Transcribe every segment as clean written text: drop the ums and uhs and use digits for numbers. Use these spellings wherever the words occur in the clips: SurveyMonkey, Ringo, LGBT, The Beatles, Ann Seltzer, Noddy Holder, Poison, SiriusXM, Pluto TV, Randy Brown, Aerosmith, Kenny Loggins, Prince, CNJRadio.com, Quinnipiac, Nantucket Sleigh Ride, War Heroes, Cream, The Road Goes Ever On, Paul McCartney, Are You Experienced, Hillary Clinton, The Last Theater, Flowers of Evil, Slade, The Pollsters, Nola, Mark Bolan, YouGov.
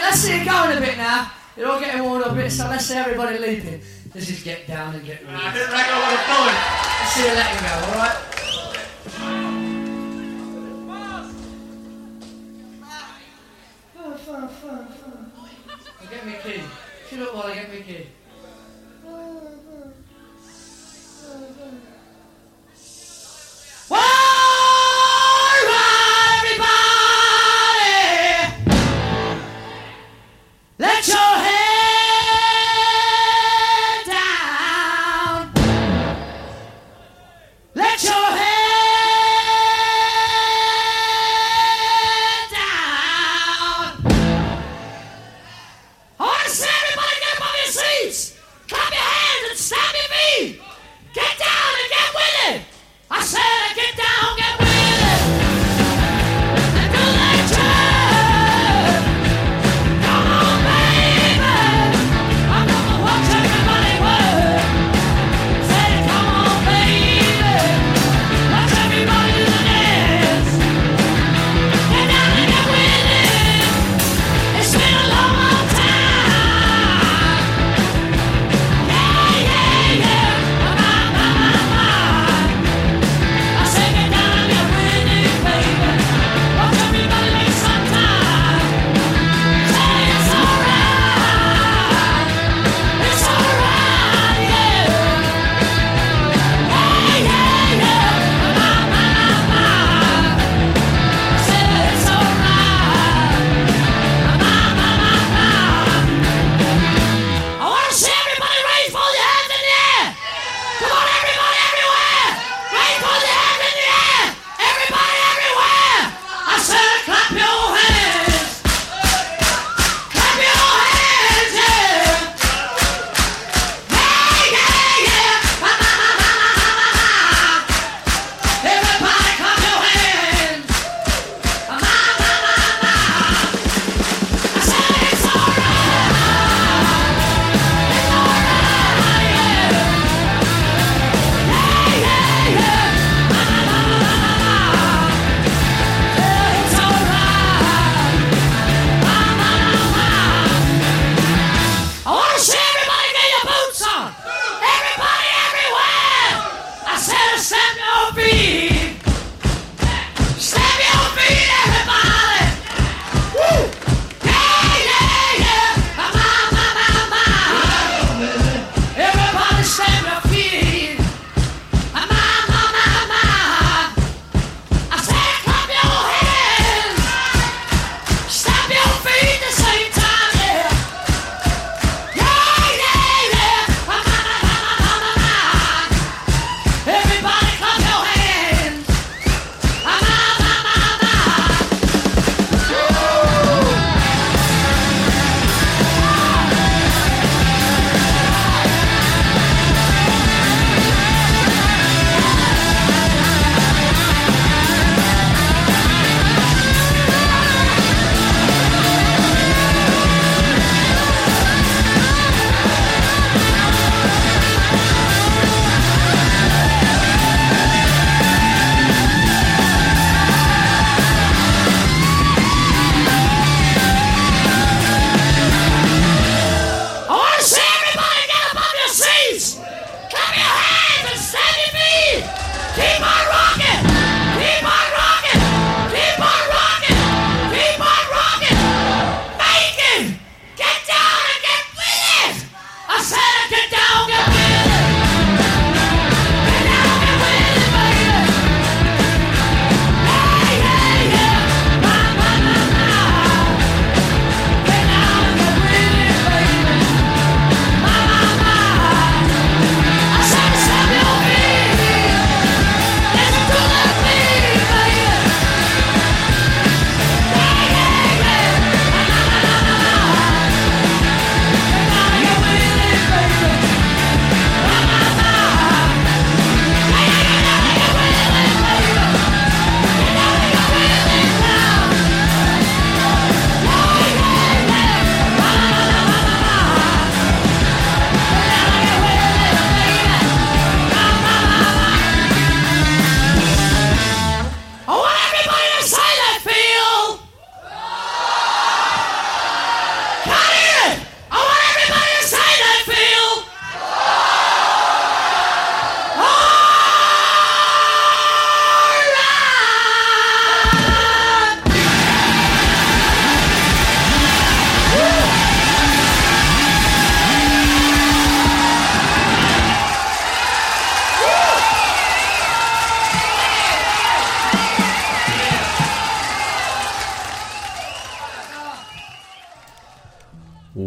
Let's see it going a bit now. You're all getting warmed up a bit, so let's see everybody leaping. Let's just get down and get ready. I didn't reckon I would have done it. Let's see you letting go, alright? I'll get me a key. Shut up while I get me a key. Whoa! Let your head down. Let your head down. I want to see everybody get up on your seats.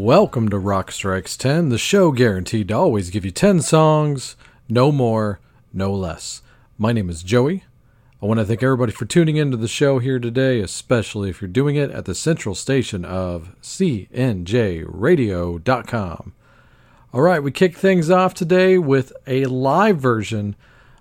Welcome to Rock Strikes 10, the show guaranteed to always give you 10 songs, no more, no less. My name is Joey. I want to thank everybody for tuning into the show here today, especially if you're doing it at the central station of CNJRadio.com. All right, we kick things off today with a live version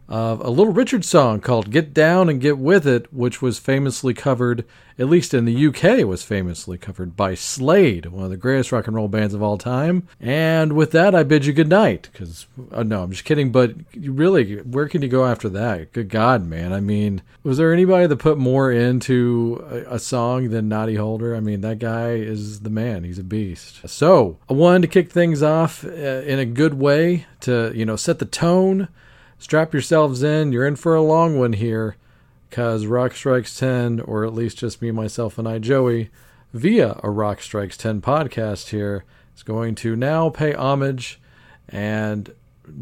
of a Little Richard song called Get Down and Get With It, which was famously covered, at least in the UK, was famously covered by Slade, one of the greatest rock and roll bands of all time. And with that, I bid you good night, because, no, I'm just kidding, but really, where can you go after that? Good God, man. I mean, was there anybody that put more into a song than Noddy Holder? I mean, that guy is the man. He's a beast. So, I wanted to kick things off in a good way to, set the tone. Strap yourselves in. You're in for a long one here, because Rock Strikes 10, or at least just me, myself, and I, Joey, via a Rock Strikes 10 podcast here, is going to now pay homage and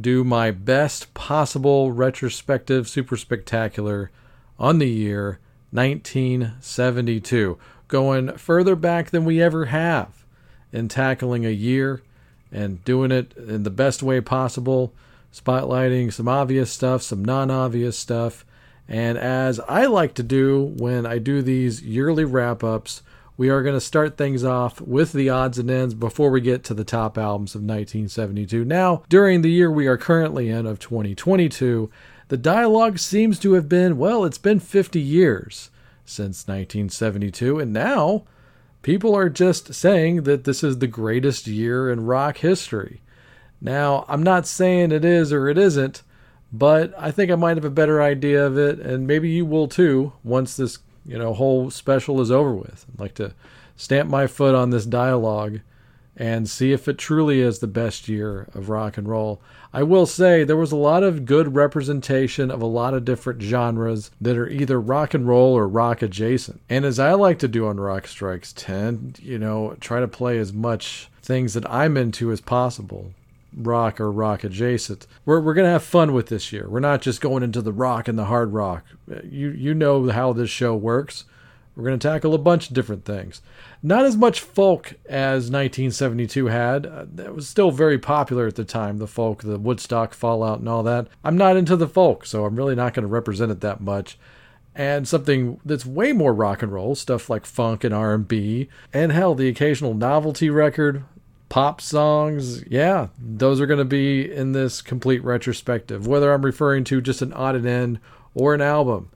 do my best possible retrospective super spectacular on the year 1972. Going further back than we ever have in tackling a year and doing it in the best way possible. Spotlighting some obvious stuff, some non-obvious stuff, and as I like to do when I do these yearly wrap-ups, we are going to start things off with the odds and ends before we get to the top albums of 1972. Now, during the year we are currently in of 2022, the dialogue seems to have been, well, it's been 50 years since 1972, and now people are just saying that this is the greatest year in rock history. Now, I'm not saying it is or it isn't, but I think I might have a better idea of it, and maybe you will too, once this whole special is over with. I'd like to stamp my foot on this dialogue and see if it truly is the best year of rock and roll. I will say there was a lot of good representation of a lot of different genres that are either rock and roll or rock adjacent. And as I like to do on Rock Strikes 10, try to play as much things that I'm into as possible. Rock or rock adjacent. We're gonna have fun with this year. We're not just going into the rock and the hard rock. You know how this show works. We're gonna tackle a bunch of different things. Not as much folk as 1972 had. That was still very popular at the time, the folk, the Woodstock fallout and all that. I'm not into the folk, so I'm really not going to represent it that much. And something that's way more rock and roll, stuff like funk and R&B, and hell, the occasional novelty record. Pop songs, yeah, those are going to be in this complete retrospective, whether I'm referring to just an odd and end or an album.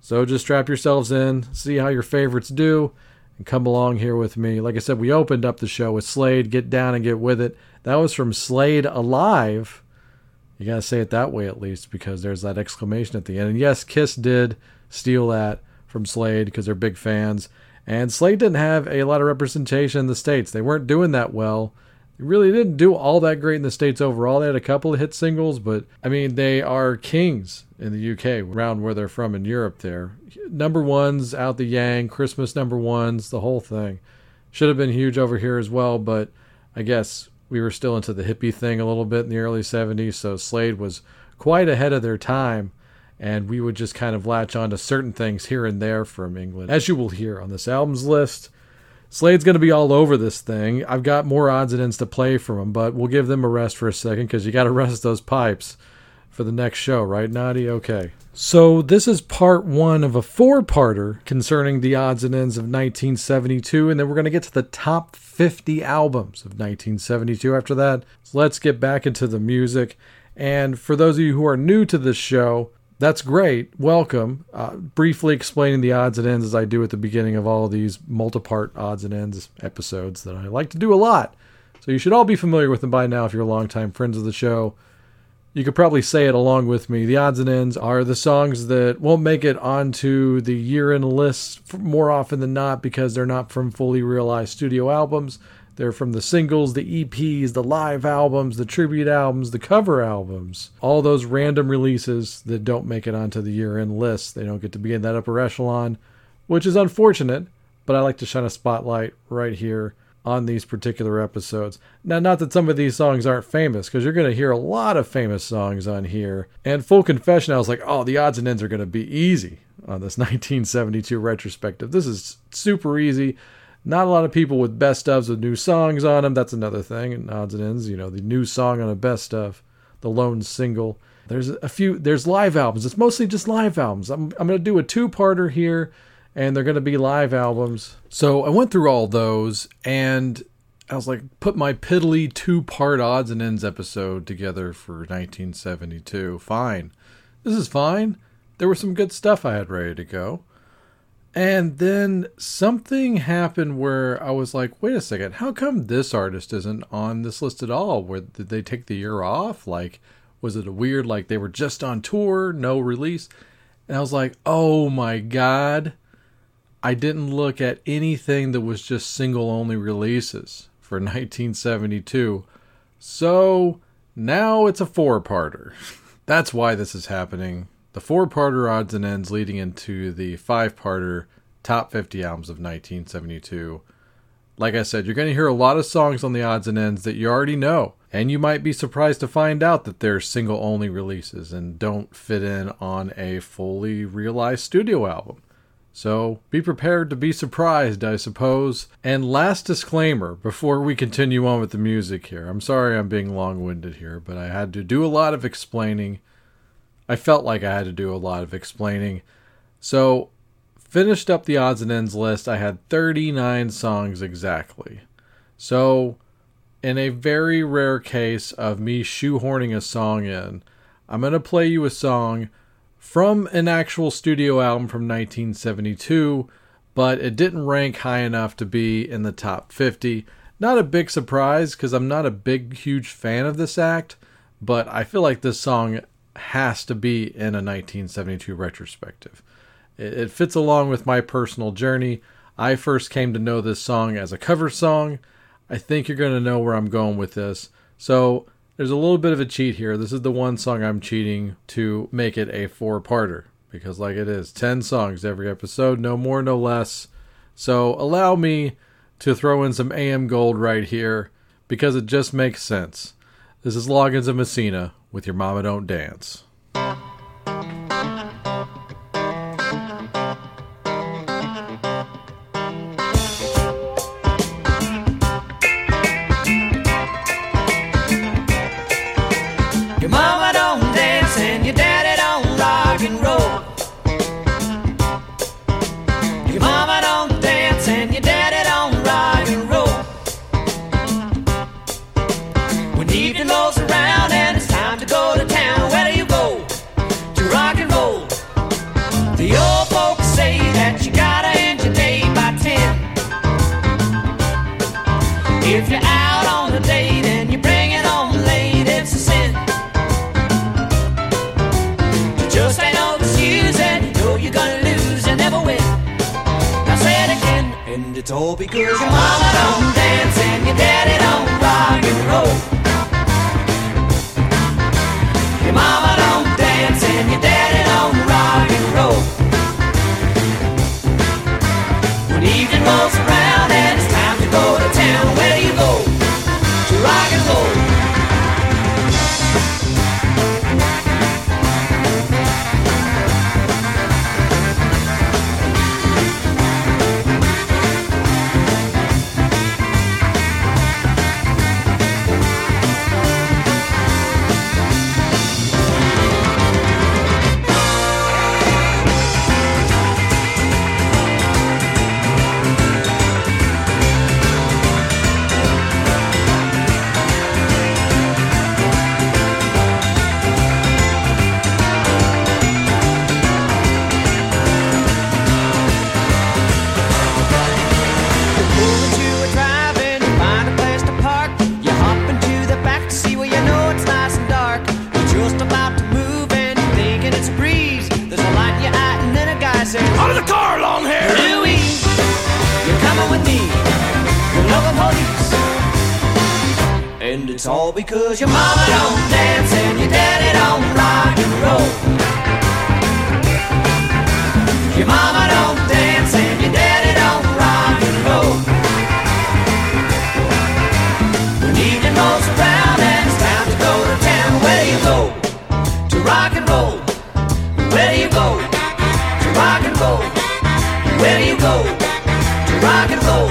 So just strap yourselves in, see how your favorites do, and come along here with me. Like I said, we opened up the show with Slade, Get Down and Get With It. That was from Slade Alive. You got to say it that way at least, because there's that exclamation at the end. And yes, Kiss did steal that from Slade because they're big fans. And Slade didn't have a lot of representation in the States. They weren't doing that well. They really didn't do all that great in the States overall. They had a couple of hit singles, but, I mean, they are kings in the UK, around where they're from in Europe there. Number ones, out the yang, Christmas number ones, the whole thing. Should have been huge over here as well, but I guess we were still into the hippie thing a little bit in the early 70s, so Slade was quite ahead of their time. And we would just kind of latch on to certain things here and there from England. As you will hear on this albums list, Slade's going to be all over this thing. I've got more odds and ends to play from them, but we'll give them a rest for a second because you got to rest those pipes for the next show, right, Noddy? Okay. So this is part one of a four-parter concerning the odds and ends of 1972, and then we're going to get to the top 50 albums of 1972 after that. So let's get back into the music. And for those of you who are new to this show, that's great. Welcome. Briefly explaining the odds and ends as I do at the beginning of all of these multi-part odds and ends episodes that I like to do a lot. So you should all be familiar with them by now if you're longtime friends of the show. You could probably say it along with me. The odds and ends are the songs that won't make it onto the year-end list more often than not because they're not from fully realized studio albums. They're from the singles, the EPs, the live albums, the tribute albums, the cover albums. All those random releases that don't make it onto the year-end list. They don't get to be in that upper echelon, which is unfortunate, but I like to shine a spotlight right here on these particular episodes. Now, not that some of these songs aren't famous, because you're going to hear a lot of famous songs on here. And full confession, I was like, oh, the odds and ends are going to be easy on this 1972 retrospective. This is super easy. Not a lot of people with best ofs with new songs on them. That's another thing. And odds and ends, you know, the new song on a best of, the lone single. There's a few, there's live albums. It's mostly just live albums. I'm going to do a two-parter here, and they're going to be live albums. So I went through all those, and I was like, put my piddly two-part odds and ends episode together for 1972. Fine. This is fine. There was some good stuff I had ready to go. And then something happened where I was like, wait a second, how come this artist isn't on this list at all? Where did they take the year off? Like, was it a weird, like they were just on tour, no release? And I was like, oh my God. I didn't look at anything that was just single only releases for 1972. So now it's a four-parter. That's why this is happening. The four-parter odds and ends leading into the five-parter top 50 albums of 1972. Like I said, you're going to hear a lot of songs on the odds and ends that you already know. And you might be surprised to find out that they're single-only releases and don't fit in on a fully realized studio album. So be prepared to be surprised, I suppose. And last disclaimer before we continue on with the music here. I'm sorry I'm being long-winded here, but I had to do a lot of explaining. I felt like I had to do a lot of explaining. So, finished up the odds and ends list, I had 39 songs exactly. So, in a very rare case of me shoehorning a song in, I'm going to play you a song from an actual studio album from 1972, but it didn't rank high enough to be in the top 50. Not a big surprise, because I'm not a big, huge fan of this act, but I feel like this song has to be in a 1972 retrospective. It fits along with my personal journey. I first came to know this song as a cover song. I think you're going to know where I'm going with this. So there's a little bit of a cheat here. This is the one song I'm cheating to make it a four-parter, because like it is 10 songs every episode, no more, no less. So allow me to throw in some AM Gold right here, because it just makes sense. This is Loggins and Messina with Your Mama Don't Dance. Your mama don't dance and your daddy don't rock and roll. Your mama don't dance and your daddy don't rock and roll. When evening rolls around and it's time to go to town, where do you go to rock and roll? The old folks say that you gotta end your day by 10. If you're out on a date and you bring it home late, it's a sin. You just ain't no excuse, and you know you're gonna lose and never win. Now say it again, and it's all because your mama don't dance and your daddy don't rock and roll. Your mama don't dance and your daddy don't rock and roll. When evening rolls around and it's time to go to town, where do you go to rock and roll? It's all because your mama don't dance and your daddy don't rock and roll. Your mama don't dance and your daddy don't rock and roll. When evening rolls around and it's time to go to town, where do you go to rock and roll? Where do you go to rock and roll? Where do you go to rock and roll?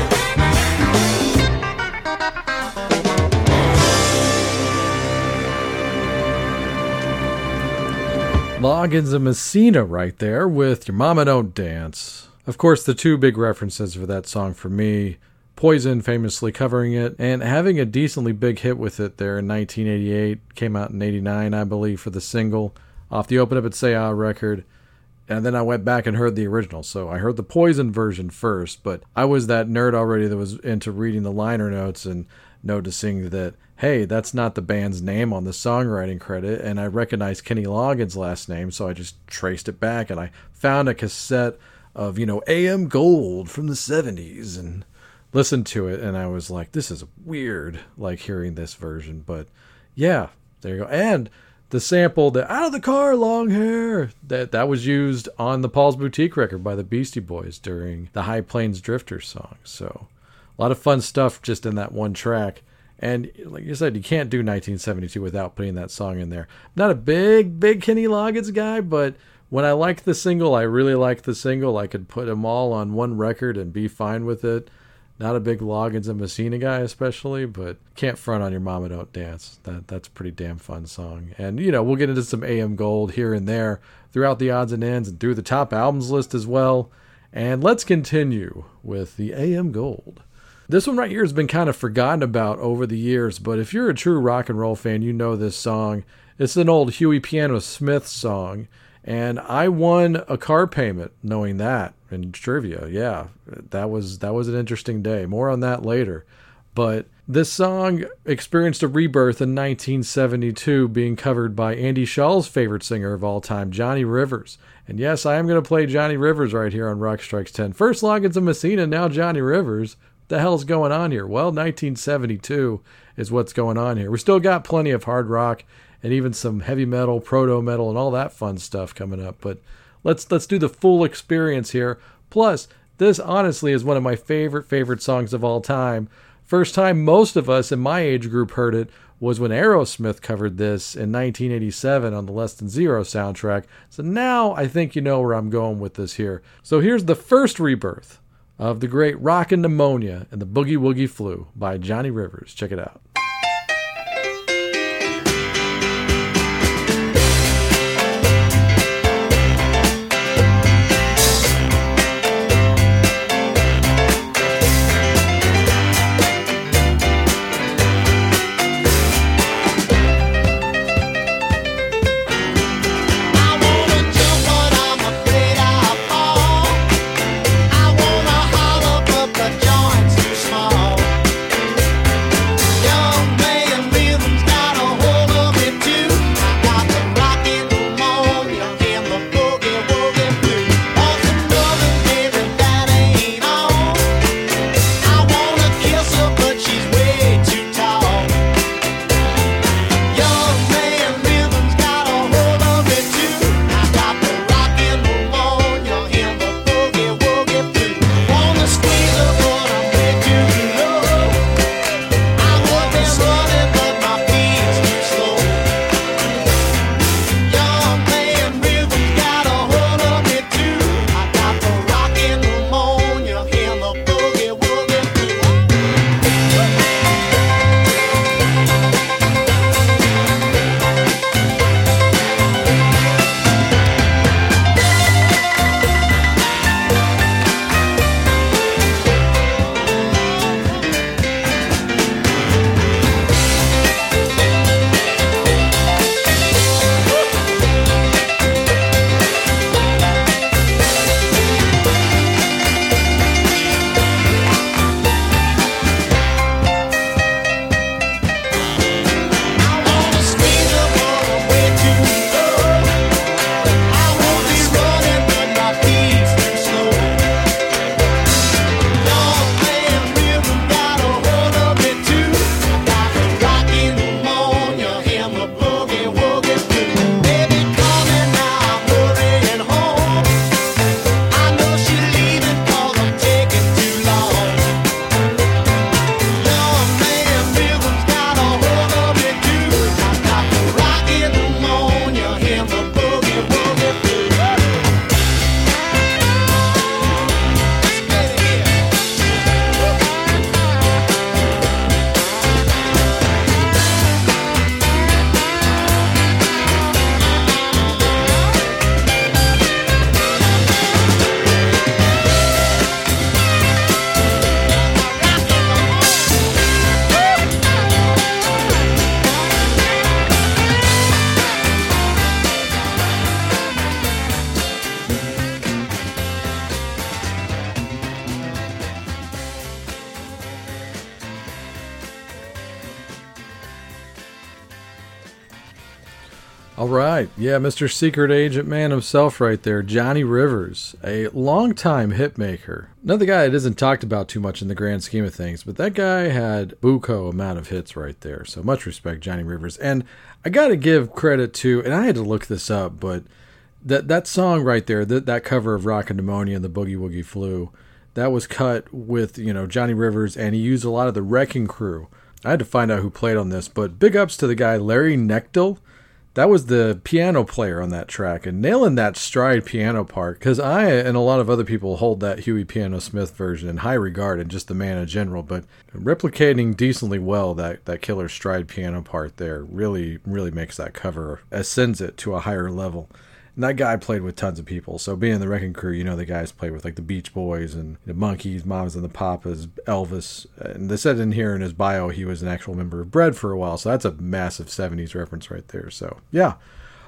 Loggins and Messina right there with Your Mama Don't Dance. Of course, the two big references for that song for me, Poison famously covering it and having a decently big hit with it there in 1988, came out in 89, I believe, for the single off the Open Up and Say Ah record. And then I went back and heard the original. So I heard the Poison version first, but I was that nerd already that was into reading the liner notes and noticing that, hey, that's not the band's name on the songwriting credit, and I recognized Kenny Loggins' last name, so I just traced it back, and I found a cassette of, AM Gold from the 70s, and listened to it, and I was like, this is weird, like, hearing this version, but yeah, there you go. And the sample, the Out of the Car, Long Hair, that was used on the Paul's Boutique record by the Beastie Boys during the High Plains Drifter song, so a lot of fun stuff just in that one track. And like you said, you can't do 1972 without putting that song in there. Not a big Kenny Loggins guy, but when I liked the single, I really liked the single. I could put them all on one record and be fine with it. Not a big Loggins and Messina guy especially, but can't front on Your Mama Don't Dance. That's a pretty damn fun song. And, we'll get into some AM Gold here and there throughout the odds and ends and through the top albums list as well. And let's continue with the AM Gold. This one right here has been kind of forgotten about over the years, but if you're a true rock and roll fan, you know this song. It's an old Huey Piano Smith song, and I won a car payment knowing that in trivia. Yeah, that was an interesting day. More on that later. But this song experienced a rebirth in 1972, being covered by Andy Schall's favorite singer of all time, Johnny Rivers. And yes, I am going to play Johnny Rivers right here on Rock Strikes 10. First Loggins and Messina, now Johnny Rivers. The hell's going on here? Well, 1972 is what's going on here. We still got plenty of hard rock and even some heavy metal, proto metal, and all that fun stuff coming up. But let's do the full experience here. Plus, this honestly is one of my favorite songs of all time. First time most of us in my age group heard it was when Aerosmith covered this in 1987 on the Less Than Zero soundtrack. So now I think you know where I'm going with this here. So here's the first rebirth of the great Rockin' Pneumonia and the Boogie Woogie Flu by Johnny Rivers. Check it out. No! All right. Yeah, Mr. Secret Agent Man himself right there, Johnny Rivers, a longtime hitmaker. Another guy that isn't talked about too much in the grand scheme of things, but that guy had buco amount of hits right there. So much respect, Johnny Rivers. And I got to give credit to, and I had to look this up, but that song right there, that cover of Rockin' Pneumonia and the Boogie Woogie Flu, that was cut with, Johnny Rivers, and he used a lot of the Wrecking Crew. I had to find out who played on this, but big ups to the guy, Larry Knechtel. That was the piano player on that track, and nailing that stride piano part, because I and a lot of other people hold that Huey Piano Smith version in high regard and just the man in general, but replicating decently well that killer stride piano part there really, really makes that cover, ascends it to a higher level. And that guy played with tons of people. So being the Wrecking Crew, the guys played with like the Beach Boys and the Monkees, Mamas and the Papas, Elvis. And they said in here in his bio, he was an actual member of Bread for a while. So that's a massive 70s reference right there. So yeah.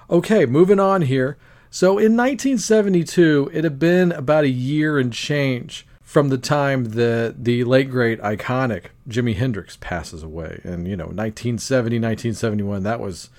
Okay, moving on here. So in 1972, it had been about a year and change from the time that the late, great, iconic Jimi Hendrix passes away. And, 1970, 1971, that was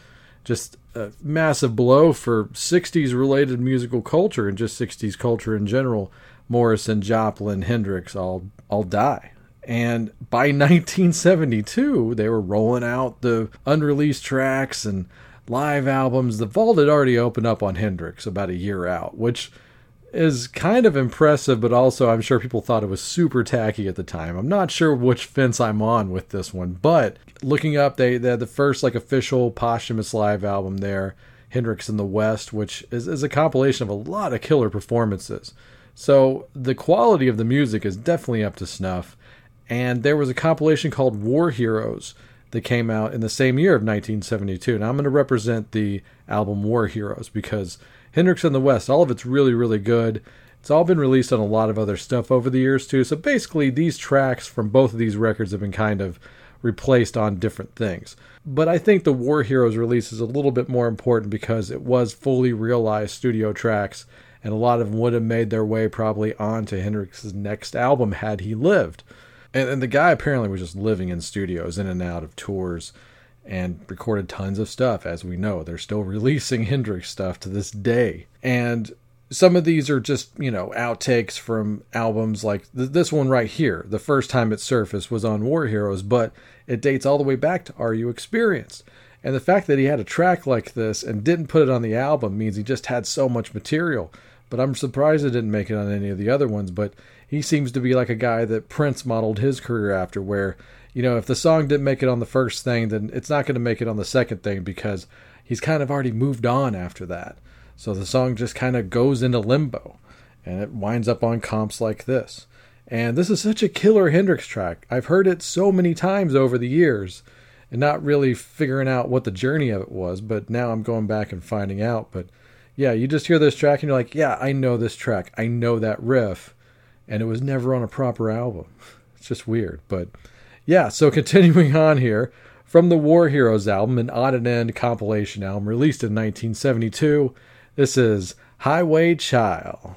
just a massive blow for 60s related musical culture and just 60s culture in general. Morrison, Joplin, Hendrix all die. And by 1972, they were rolling out the unreleased tracks and live albums. The vault had already opened up on Hendrix about a year out, which is kind of impressive, but also I'm sure people thought it was super tacky at the time. I'm not sure which fence I'm on with this one, but looking up, they had the first official posthumous live album there, Hendrix in the West, which is a compilation of a lot of killer performances. So the quality of the music is definitely up to snuff. And there was a compilation called War Heroes that came out in the same year of 1972. And I'm going to represent the album War Heroes because Hendrix in the West, all of it's really, really good. It's all been released on a lot of other stuff over the years, too. So basically, these tracks from both of these records have been kind of replaced on different things. But I think the War Heroes release is a little bit more important because it was fully realized studio tracks, and a lot of them would have made their way probably onto Hendrix's next album had he lived. And the guy apparently was just living in studios, in and out of tours, and recorded tons of stuff. As we know, they're still releasing Hendrix stuff to this day. And some of these are just, outtakes from albums like this one right here. The first time it surfaced was on War Heroes, but it dates all the way back to Are You Experienced? And the fact that he had a track like this and didn't put it on the album means he just had so much material. But I'm surprised it didn't make it on any of the other ones. But he seems to be like a guy that Prince modeled his career after, where if the song didn't make it on the first thing, then it's not going to make it on the second thing because he's kind of already moved on after that. So the song just kind of goes into limbo and it winds up on comps like this. And this is such a killer Hendrix track. I've heard it so many times over the years and not really figuring out what the journey of it was, but now I'm going back and finding out. But yeah, you just hear this track and you're like, yeah, I know this track. I know that riff. And it was never on a proper album. It's just weird, but yeah, so continuing on here, from the War Heroes album, an odd and end compilation album released in 1972, this is Highway Child.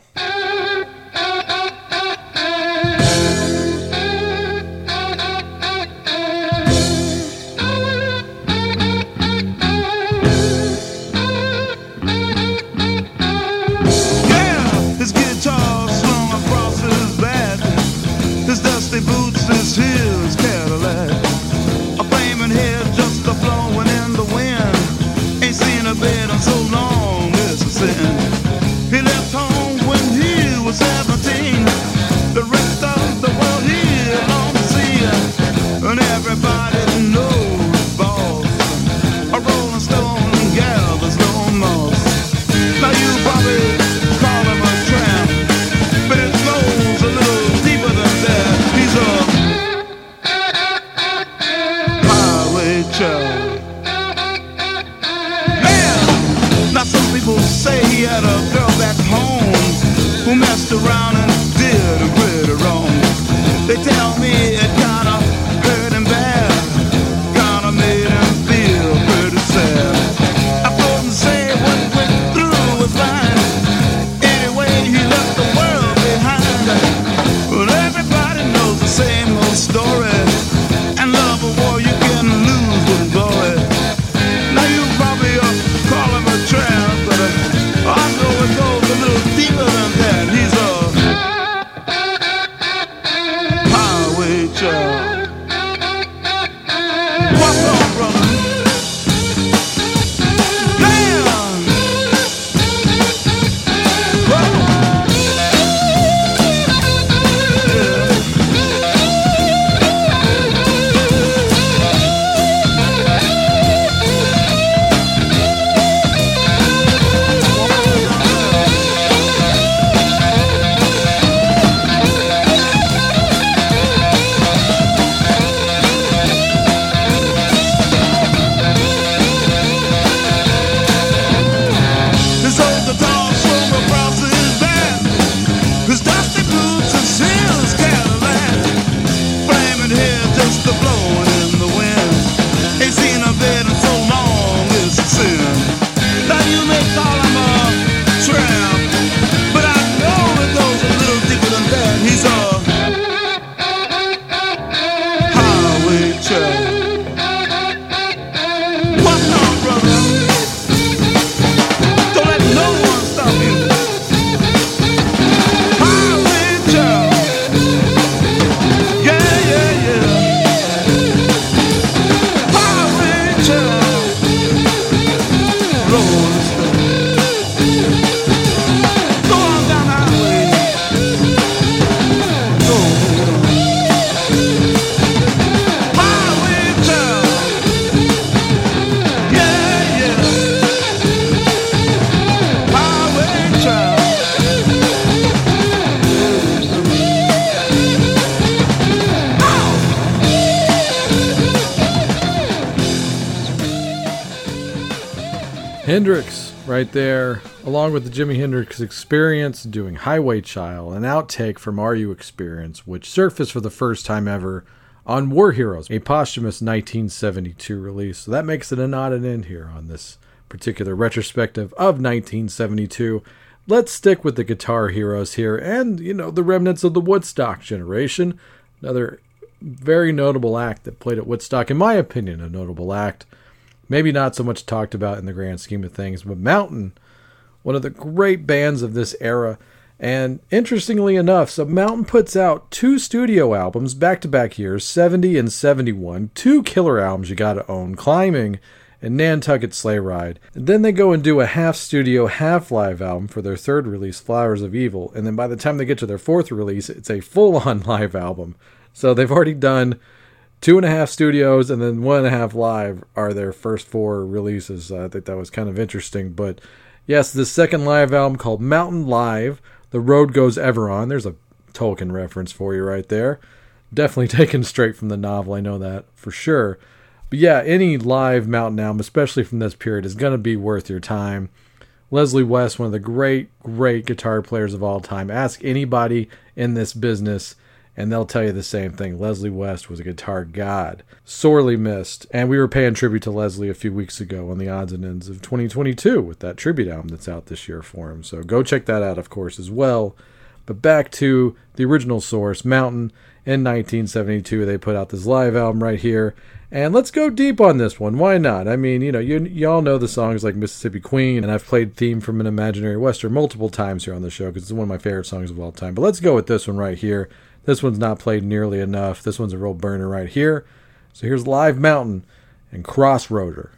Calling Hendrix right there, along with the Jimi Hendrix Experience, doing Highway Child, an outtake from Are You Experienced, which surfaced for the first time ever on War Heroes, a posthumous 1972 release. So that makes it an odd and end here on this particular retrospective of 1972. Let's stick with the guitar heroes here and, you know, the remnants of the Woodstock generation. Another very notable act that played at Woodstock, in my opinion, a notable act. Maybe not so much talked about in the grand scheme of things, but Mountain, one of the great bands of this era. And interestingly enough, so Mountain puts out two studio albums back-to-back years, 70 and 71, two killer albums you gotta own, Climbing and Nantucket Sleigh Ride. And then they go and do a half-studio, half-live album for their third release, Flowers of Evil. And then by the time they get to their fourth release, it's a full-on live album. So they've already done 2.5 studios and then 1.5 live are their first four releases. I think that was kind of interesting. But yes, the second live album called Mountain Live, The Road Goes Ever On. There's a Tolkien reference for you right there. Definitely taken straight from the novel. I know that for sure. But yeah, any live Mountain album, especially from this period, is going to be worth your time. Leslie West, one of the great, great guitar players of all time. Ask anybody in this business and they'll tell you the same thing. Leslie West was a guitar god. Sorely missed. And we were paying tribute to Leslie a few weeks ago on the odds and ends of 2022 with that tribute album that's out this year for him. So go check that out, of course, as well. But back to the original source, Mountain. In 1972, they put out this live album right here. And let's go deep on this one. Why not? I mean, you know, y'all know the songs like Mississippi Queen, and I've played Theme from an Imaginary Western multiple times here on the show because it's one of my favorite songs of all time. But let's go with this one right here. This one's not played nearly enough. This one's a real burner right here. So here's Live Mountain and Crossroader.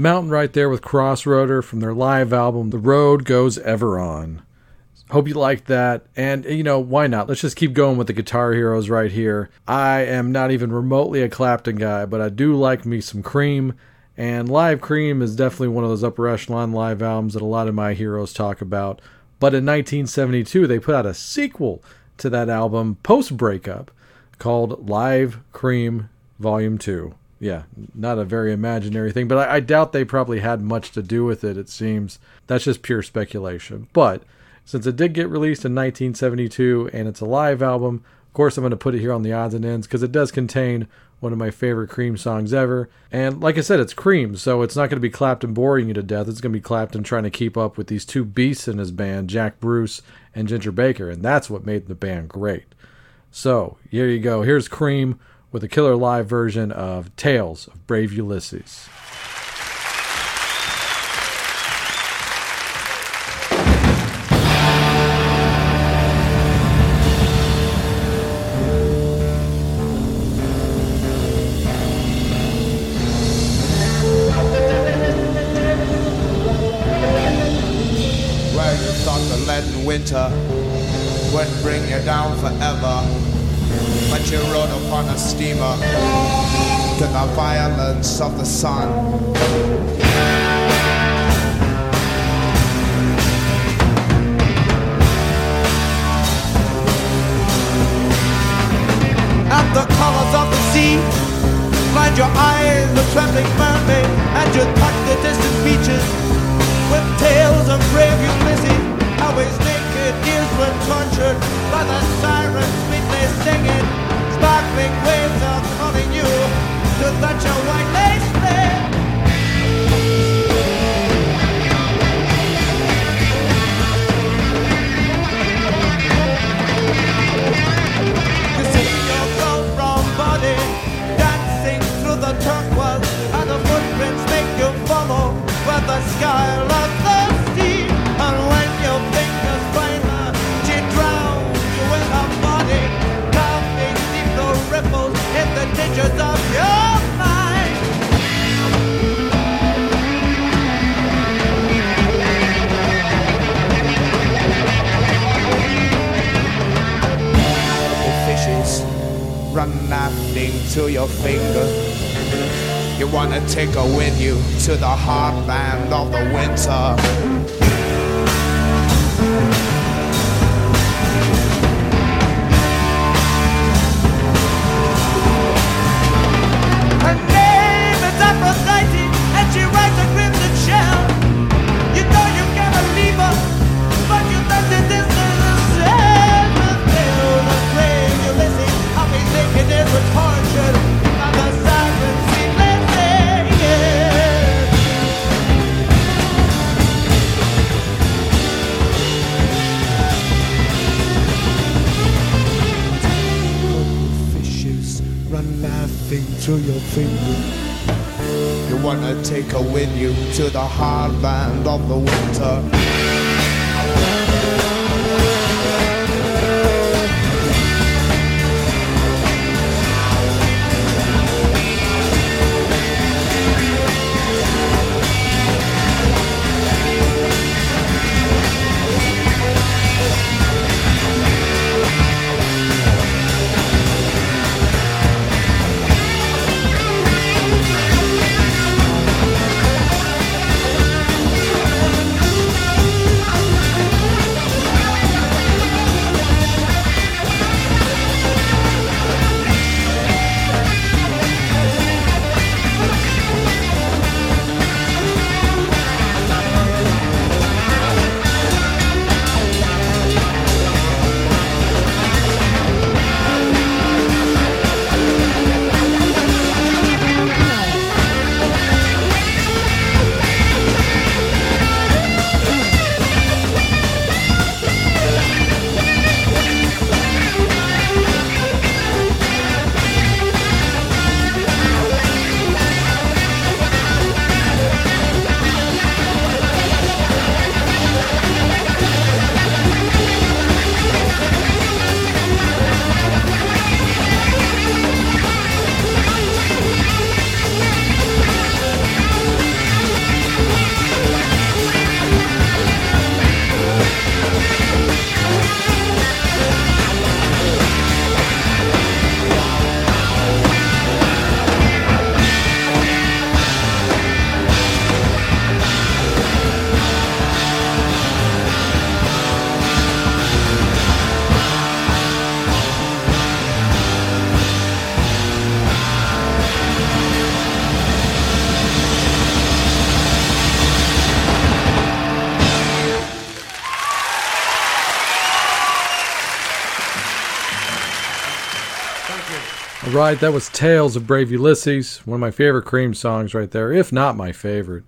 Mountain right there with Crossroader from their live album, The Road Goes Ever On. Hope you liked that. And, you know, why not? Let's just keep going with the Guitar Heroes right here. I am not even remotely a Clapton guy, but I do like me some Cream. And Live Cream is definitely one of those upper echelon live albums that a lot of my heroes talk about. But in 1972, they put out a sequel to that album post-breakup called Live Cream Volume 2. Yeah, not a very imaginary thing, but I doubt they probably had much to do with it, it seems. That's just pure speculation. But since it did get released in 1972 and it's a live album, of course I'm going to put it here on the odds and ends because it does contain one of my favorite Cream songs ever. And like I said, it's Cream, so it's not going to be Clapton boring you to death. It's going to be Clapton trying to keep up with these two beasts in his band, Jack Bruce and Ginger Baker, and that's what made the band great. So here you go. Here's Cream with a killer live version of Tales of Brave Ulysses. Where you thought the leaden winter would bring you down forever, but you rode upon a steamer to the violence of the sun. At the colors of the sea, blind your eyes, the trembling mermaid, and you touch the distant beaches with tales of brave Ulysses, always naked, ears were tortured by the sirens singing, sparkling waves are calling you to touch your white lace there. You see your gold brown body dancing through the turquoise, and the footprints make you follow where the sky loves the sea. And when your fingers find her, she drowns you in her body, ripples in the ditches of your mind. The fishes run laughing to your finger. You wanna take her with you to the heartland of the winter. You wanna take her with you to the heartland of the winter. All right, that was Tales of Brave Ulysses, one of my favorite Cream songs right there, if not my favorite,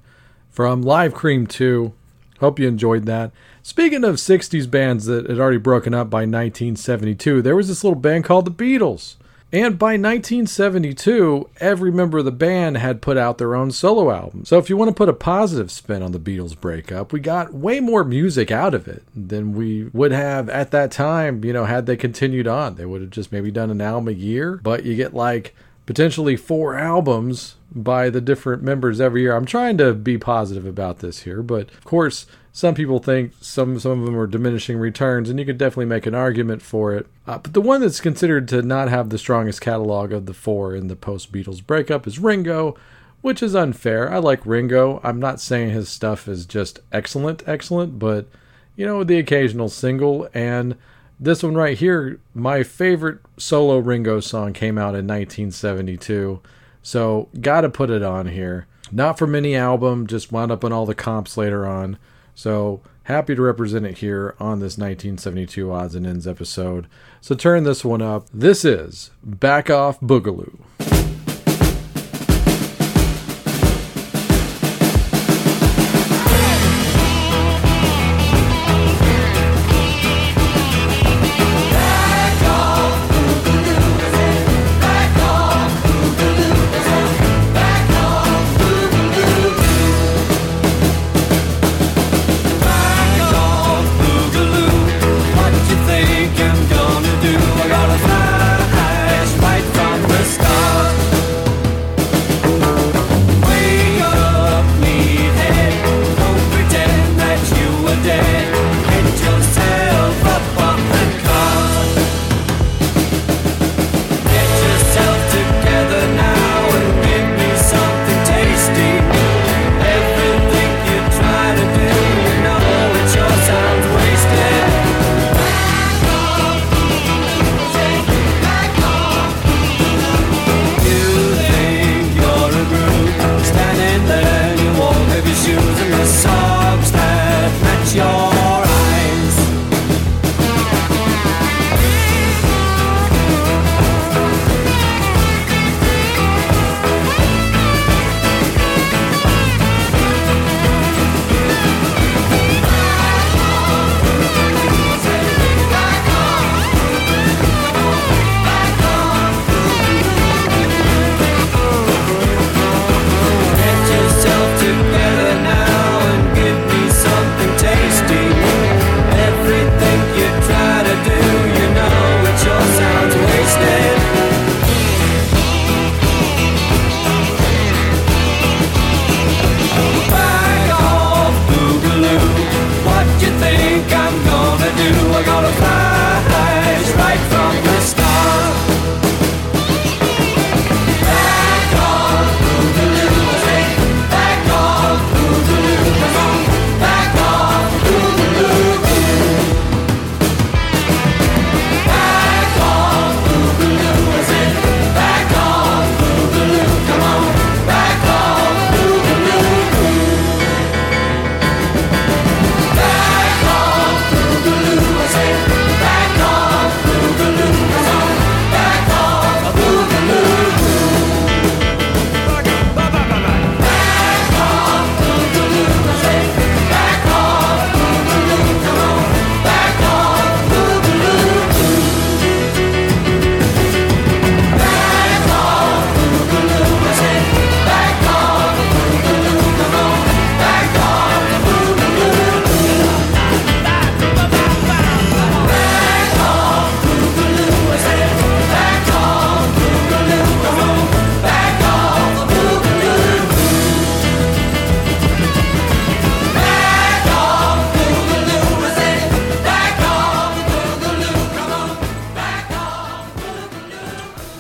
from Live Cream 2. Hope you enjoyed that. Speaking of 60s bands that had already broken up by 1972, there was this little band called The Beatles. And by 1972, every member of the band had put out their own solo album. So if you want to put a positive spin on the Beatles breakup, we got way more music out of it than we would have at that time, you know, had they continued on. They would have just maybe done an album a year, but you get like potentially 4 albums by the different members every year. I'm trying to be positive about this here, but of course, some people think some of them are diminishing returns, and you could definitely make an argument for it. But the one that's considered to not have the strongest catalog of the 4 in the post-Beatles breakup is Ringo, which is unfair. I like Ringo. I'm not saying his stuff is just excellent, but, you know, the occasional single. And this one right here, my favorite solo Ringo song came out in 1972, so gotta put it on here. Not from any album, just wound up on all the comps later on. So happy to represent it here on this 1972 Odds and Ends episode. So turn this one up. This is Back Off Boogaloo.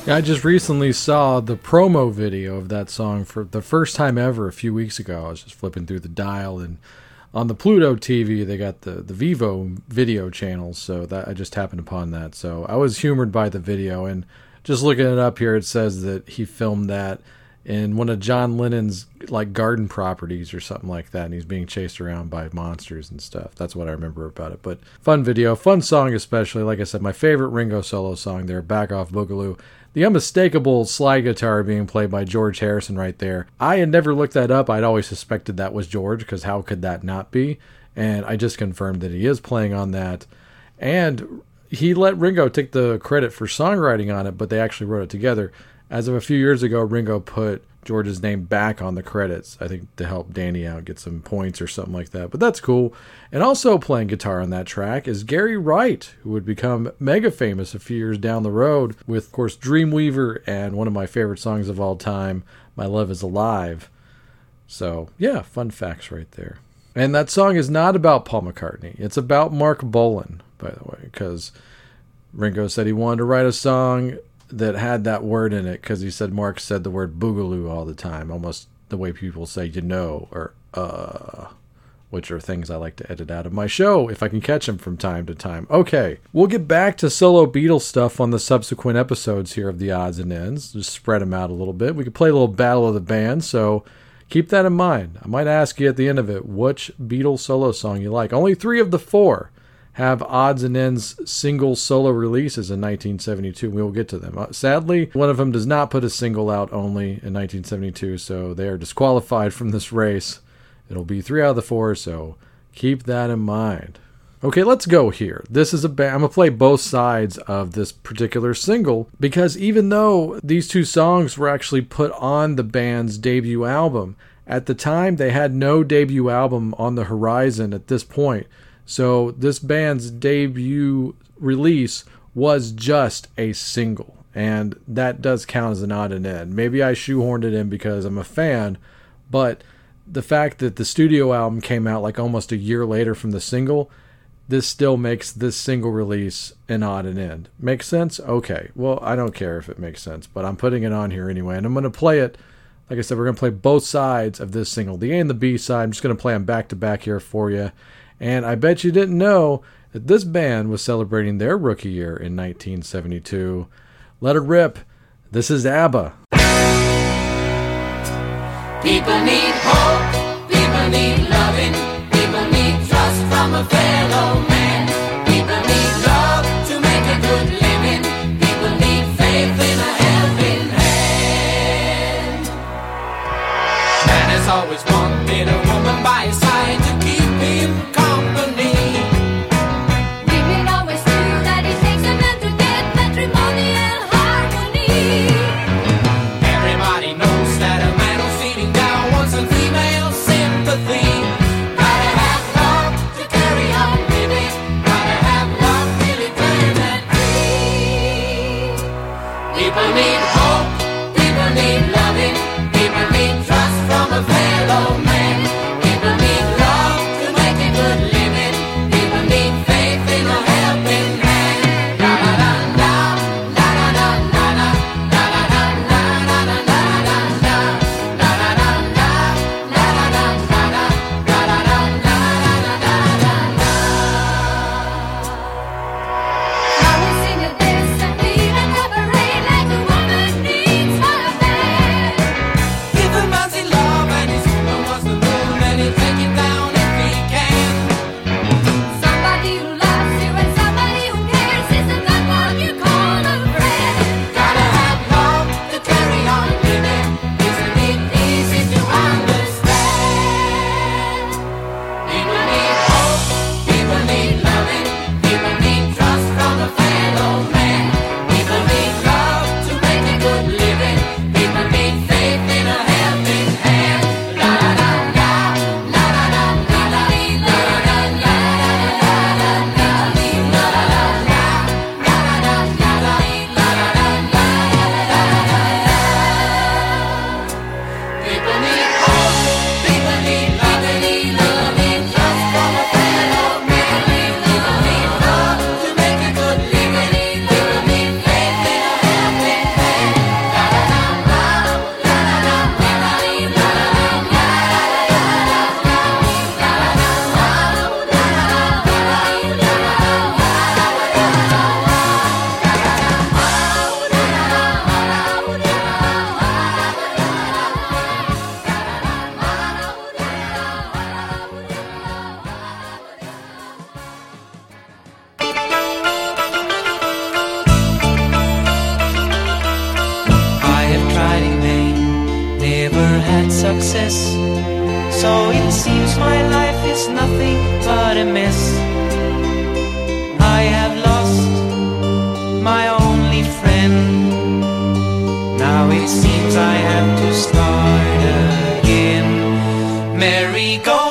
I just recently saw the promo video of that song for the first time ever a few weeks ago. I was just flipping through the dial, and on the Pluto TV, they got the Vivo video channel, so that I just happened upon that. So I was humored by the video, and just looking it up here, it says that he filmed that in one of John Lennon's like garden properties or something like that, and he's being chased around by monsters and stuff. That's what I remember about it. But fun video, fun song especially. Like I said, my favorite Ringo solo song there, Back Off Boogaloo. The unmistakable slide guitar being played by George Harrison right there. I had never looked that up. I'd always suspected that was George, because how could that not be? And I just confirmed that he is playing on that. And he let Ringo take the credit for songwriting on it, but they actually wrote it together. As of a few years ago, Ringo put George's name back on the credits, I think to help Danny out, get some points or something like that. But that's cool. And also playing guitar on that track is Gary Wright, who would become mega famous a few years down the road with, of course, Dreamweaver and one of my favorite songs of all time, My Love Is Alive. So, yeah, fun facts right there. And that song is not about Paul McCartney. It's about Mark Bolan, by the way, because Ringo said he wanted to write a song that had that word in it, because he said Mark said the word boogaloo all the time, almost the way people say you know or which are things I like to edit out of my show if I can catch them from time to time. Okay, we'll get back to solo Beatles stuff on the subsequent episodes here of the odds and ends. Just spread them out a little bit. We could play a little battle of the band, so keep that in mind. I might ask you at the end of it which Beatles solo song you like. Only 3 of the 4 have odds and ends single solo releases in 1972. We will get to them. Sadly, one of them does not put a single out only in 1972, so they are disqualified from this race. It'll be 3 out of the 4, so keep that in mind. Okay, let's go here. This is a I'm going to play both sides of this particular single, because even though these 2 songs were actually put on the band's debut album, at the time they had no debut album on the horizon at this point. So this band's debut release was just a single, and that does count as an odd and end. Maybe I shoehorned it in because I'm a fan, but the fact that the studio album came out like almost a year later from the single, this still makes this single release an odd and end. Make sense? Okay. Well, I don't care if it makes sense, but I'm putting it on here anyway, and I'm going to play it. Like I said, we're going to play both sides of this single, the A and the B side. I'm just going to play them back to back here for you. And I bet you didn't know that this band was celebrating their rookie year in 1972. Let it rip. This is ABBA. People need hope. People need loving. People need trust from a fellow man. People need love to make a good living. People need faith in a helping hand. Man has always wanted a woman by his side to keep him calm. I will sing a this and be a cabaret like a woman. success. So it seems my life is nothing but a mess. I have lost my only friend. Now it seems I have to start again. Merry go.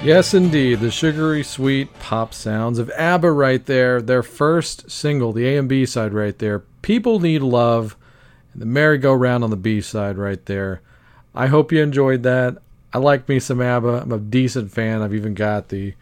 Yes, indeed. The sugary, sweet pop sounds of ABBA right there. Their first single, the A and B side right there. People Need Love. And the merry-go-round on the B side right there. I hope you enjoyed that. I like me some ABBA. I'm a decent fan. I've even got the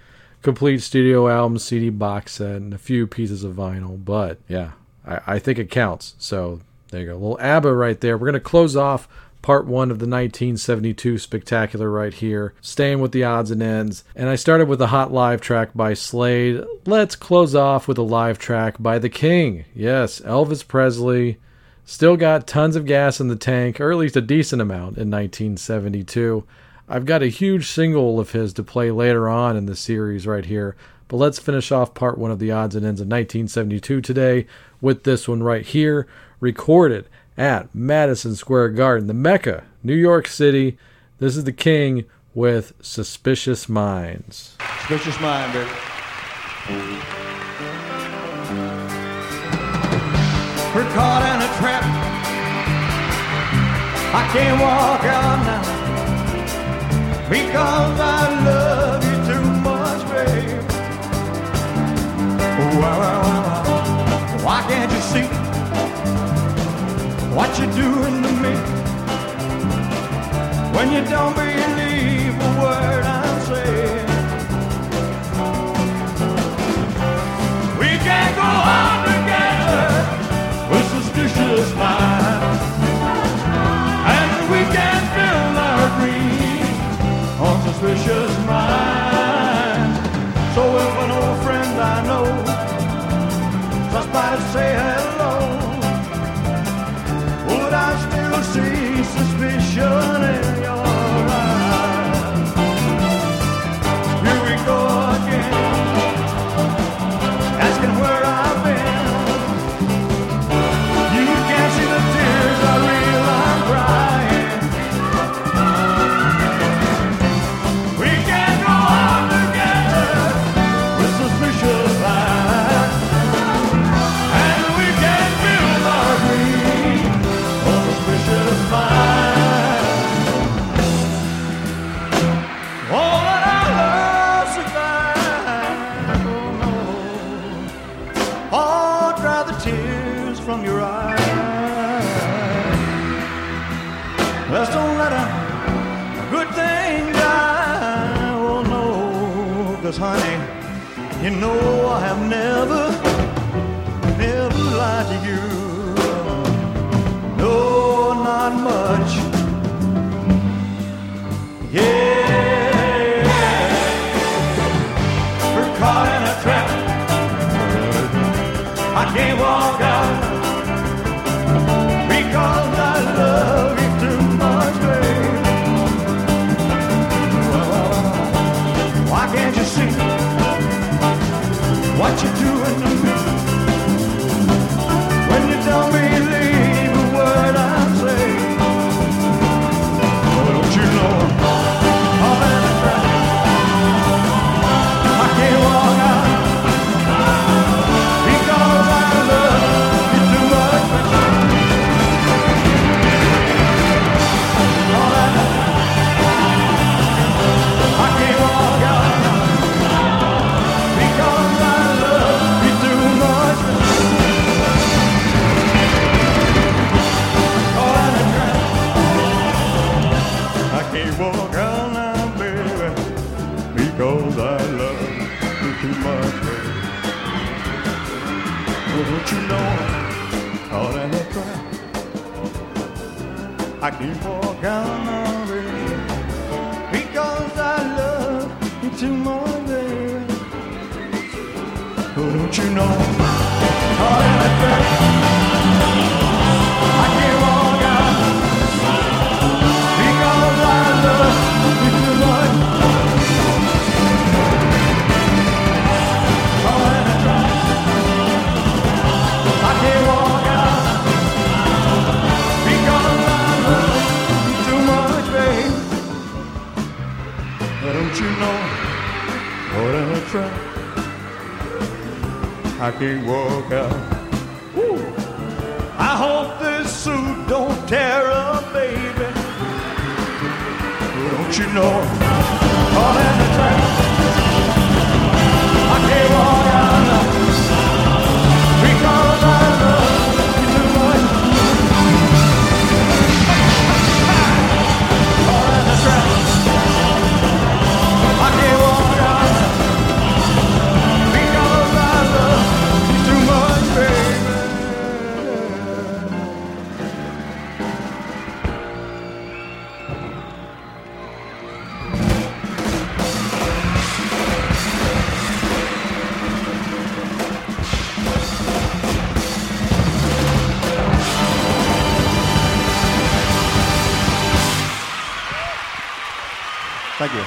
complete studio album, CD box set, and a few pieces of vinyl. But, yeah, I think it counts. So, there you go. A little ABBA right there. We're going to close off Part 1 of the 1972 Spectacular right here, staying with the odds and ends. And I started with a hot live track by Slade. Let's close off with a live track by the King. Yes, Elvis Presley. Still got tons of gas in the tank, or at least a decent amount, in 1972. I've got a huge single of his to play later on in the series right here. But let's finish off Part 1 of the odds and ends of 1972 today with this one right here, recorded at Madison Square Garden, the Mecca, New York City. This is the King with Suspicious Minds. Suspicious Mind, baby. We're caught in a trap. I can't walk out now because I love you too much, babe. Why can't you see what you're doing to me when you don't believe a word I'm saying? We can't go on together with suspicious minds, and we can't build our dreams on suspicious minds. So if an old friend I know 'Cause honey, you know I have never lied to you. No, not much. Yeah, we're caught in a trap. I can't walk out because I love you too much, babe. Why can't you see what you're doing to me? When you don't believe a word I say. Oh, don't you know I'm in a trap? I can't walk out. Walk out now, baby, because I love you too much, baby. Oh, don't you know I'm caught in a trap? I can't walk out now, baby, because I love you too much, baby. Oh, don't you know I'm caught in a trap? I can't walk. Don't you know, more than a trap, I can't walk out. Woo. I hope this suit don't tear up, baby. Don't you know, more than a trap, I can't walk out. Because I love you too much. More than a trap. I can't walk out because I love you too much, baby. Thank you.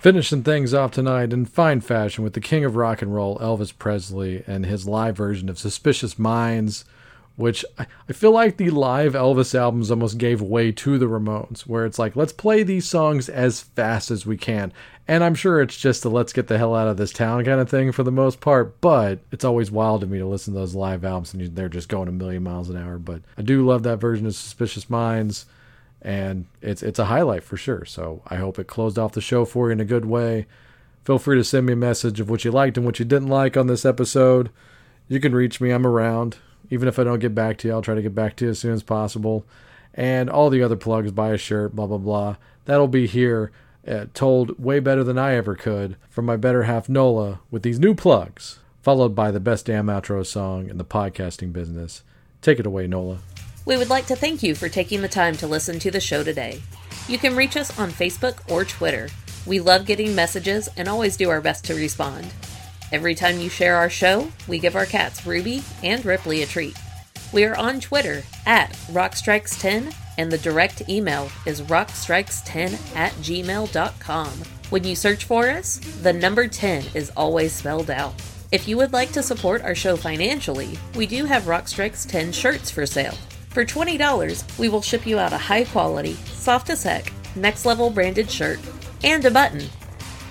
Finishing things off tonight in fine fashion with the king of rock and roll, Elvis Presley, and his live version of Suspicious Minds, which I feel like the live Elvis albums almost gave way to the Ramones, where it's like, let's play these songs as fast as we can. And I'm sure it's just the let's get the hell out of this town kind of thing for the most part, but it's always wild to me to listen to those live albums and they're just going a million miles an hour. But I do love that version of Suspicious Minds. And it's a highlight for sure. So I hope it closed off the show for you in a good way. Feel free to send me a message of what you liked and what you didn't like on this episode. You can reach me. I'm around. Even if I don't get back to you, I'll try to get back to you as soon as possible. And all the other plugs, buy a shirt, blah, blah, blah. That'll be here, told way better than I ever could from my better half, Nola, with these new plugs, followed by the best damn outro song in the podcasting business. Take it away, Nola. We would like to thank you for taking the time to listen to the show today. You can reach us on Facebook or Twitter. We love getting messages and always do our best to respond. Every time you share our show, we give our cats Ruby and Ripley a treat. We are on Twitter at Rock Strikes 10, and the direct email is rockstrikes10@gmail.com. When you search for us, the number 10 is always spelled out. If you would like to support our show financially, we do have Rock Strikes 10 shirts for sale. For $20, we will ship you out a high-quality, soft-as-heck, next-level branded shirt and a button.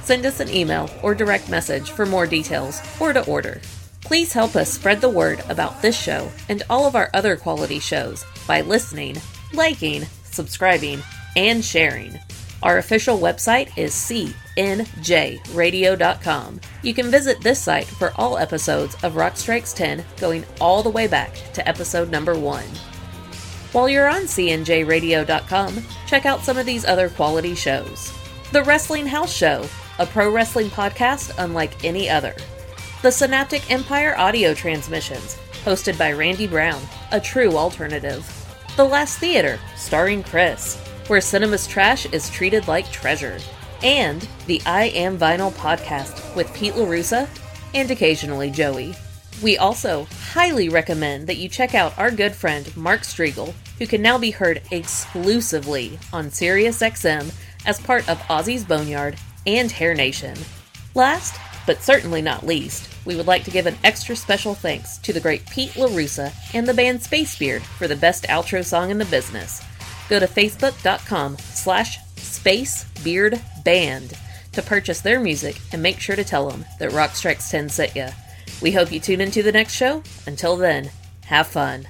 Send us an email or direct message for more details or to order. Please help us spread the word about this show and all of our other quality shows by listening, liking, subscribing, and sharing. Our official website is CNJRadio.com. You can visit this site for all episodes of Rock Strikes 10 going all the way back to episode number 1. While you're on CNJRadio.com, check out some of these other quality shows. The Wrestling House Show, a pro wrestling podcast unlike any other. The Synaptic Empire Audio Transmissions, hosted by Randy Brown, a true alternative. The Last Theater, starring Chris, where cinema's trash is treated like treasure. And the I Am Vinyl podcast with Pete LaRussa and occasionally Joey. We also highly recommend that you check out our good friend Mark Striegel, who can now be heard exclusively on SiriusXM as part of Ozzy's Boneyard and Hair Nation. Last, but certainly not least, we would like to give an extra special thanks to the great Pete LaRussa and the band Spacebeard for the best outro song in the business. Go to facebook.com/SpacebeardBand to purchase their music, and make sure to tell them that Rock Strikes 10 sent ya. We hope you tune into the next show. Until then, have fun.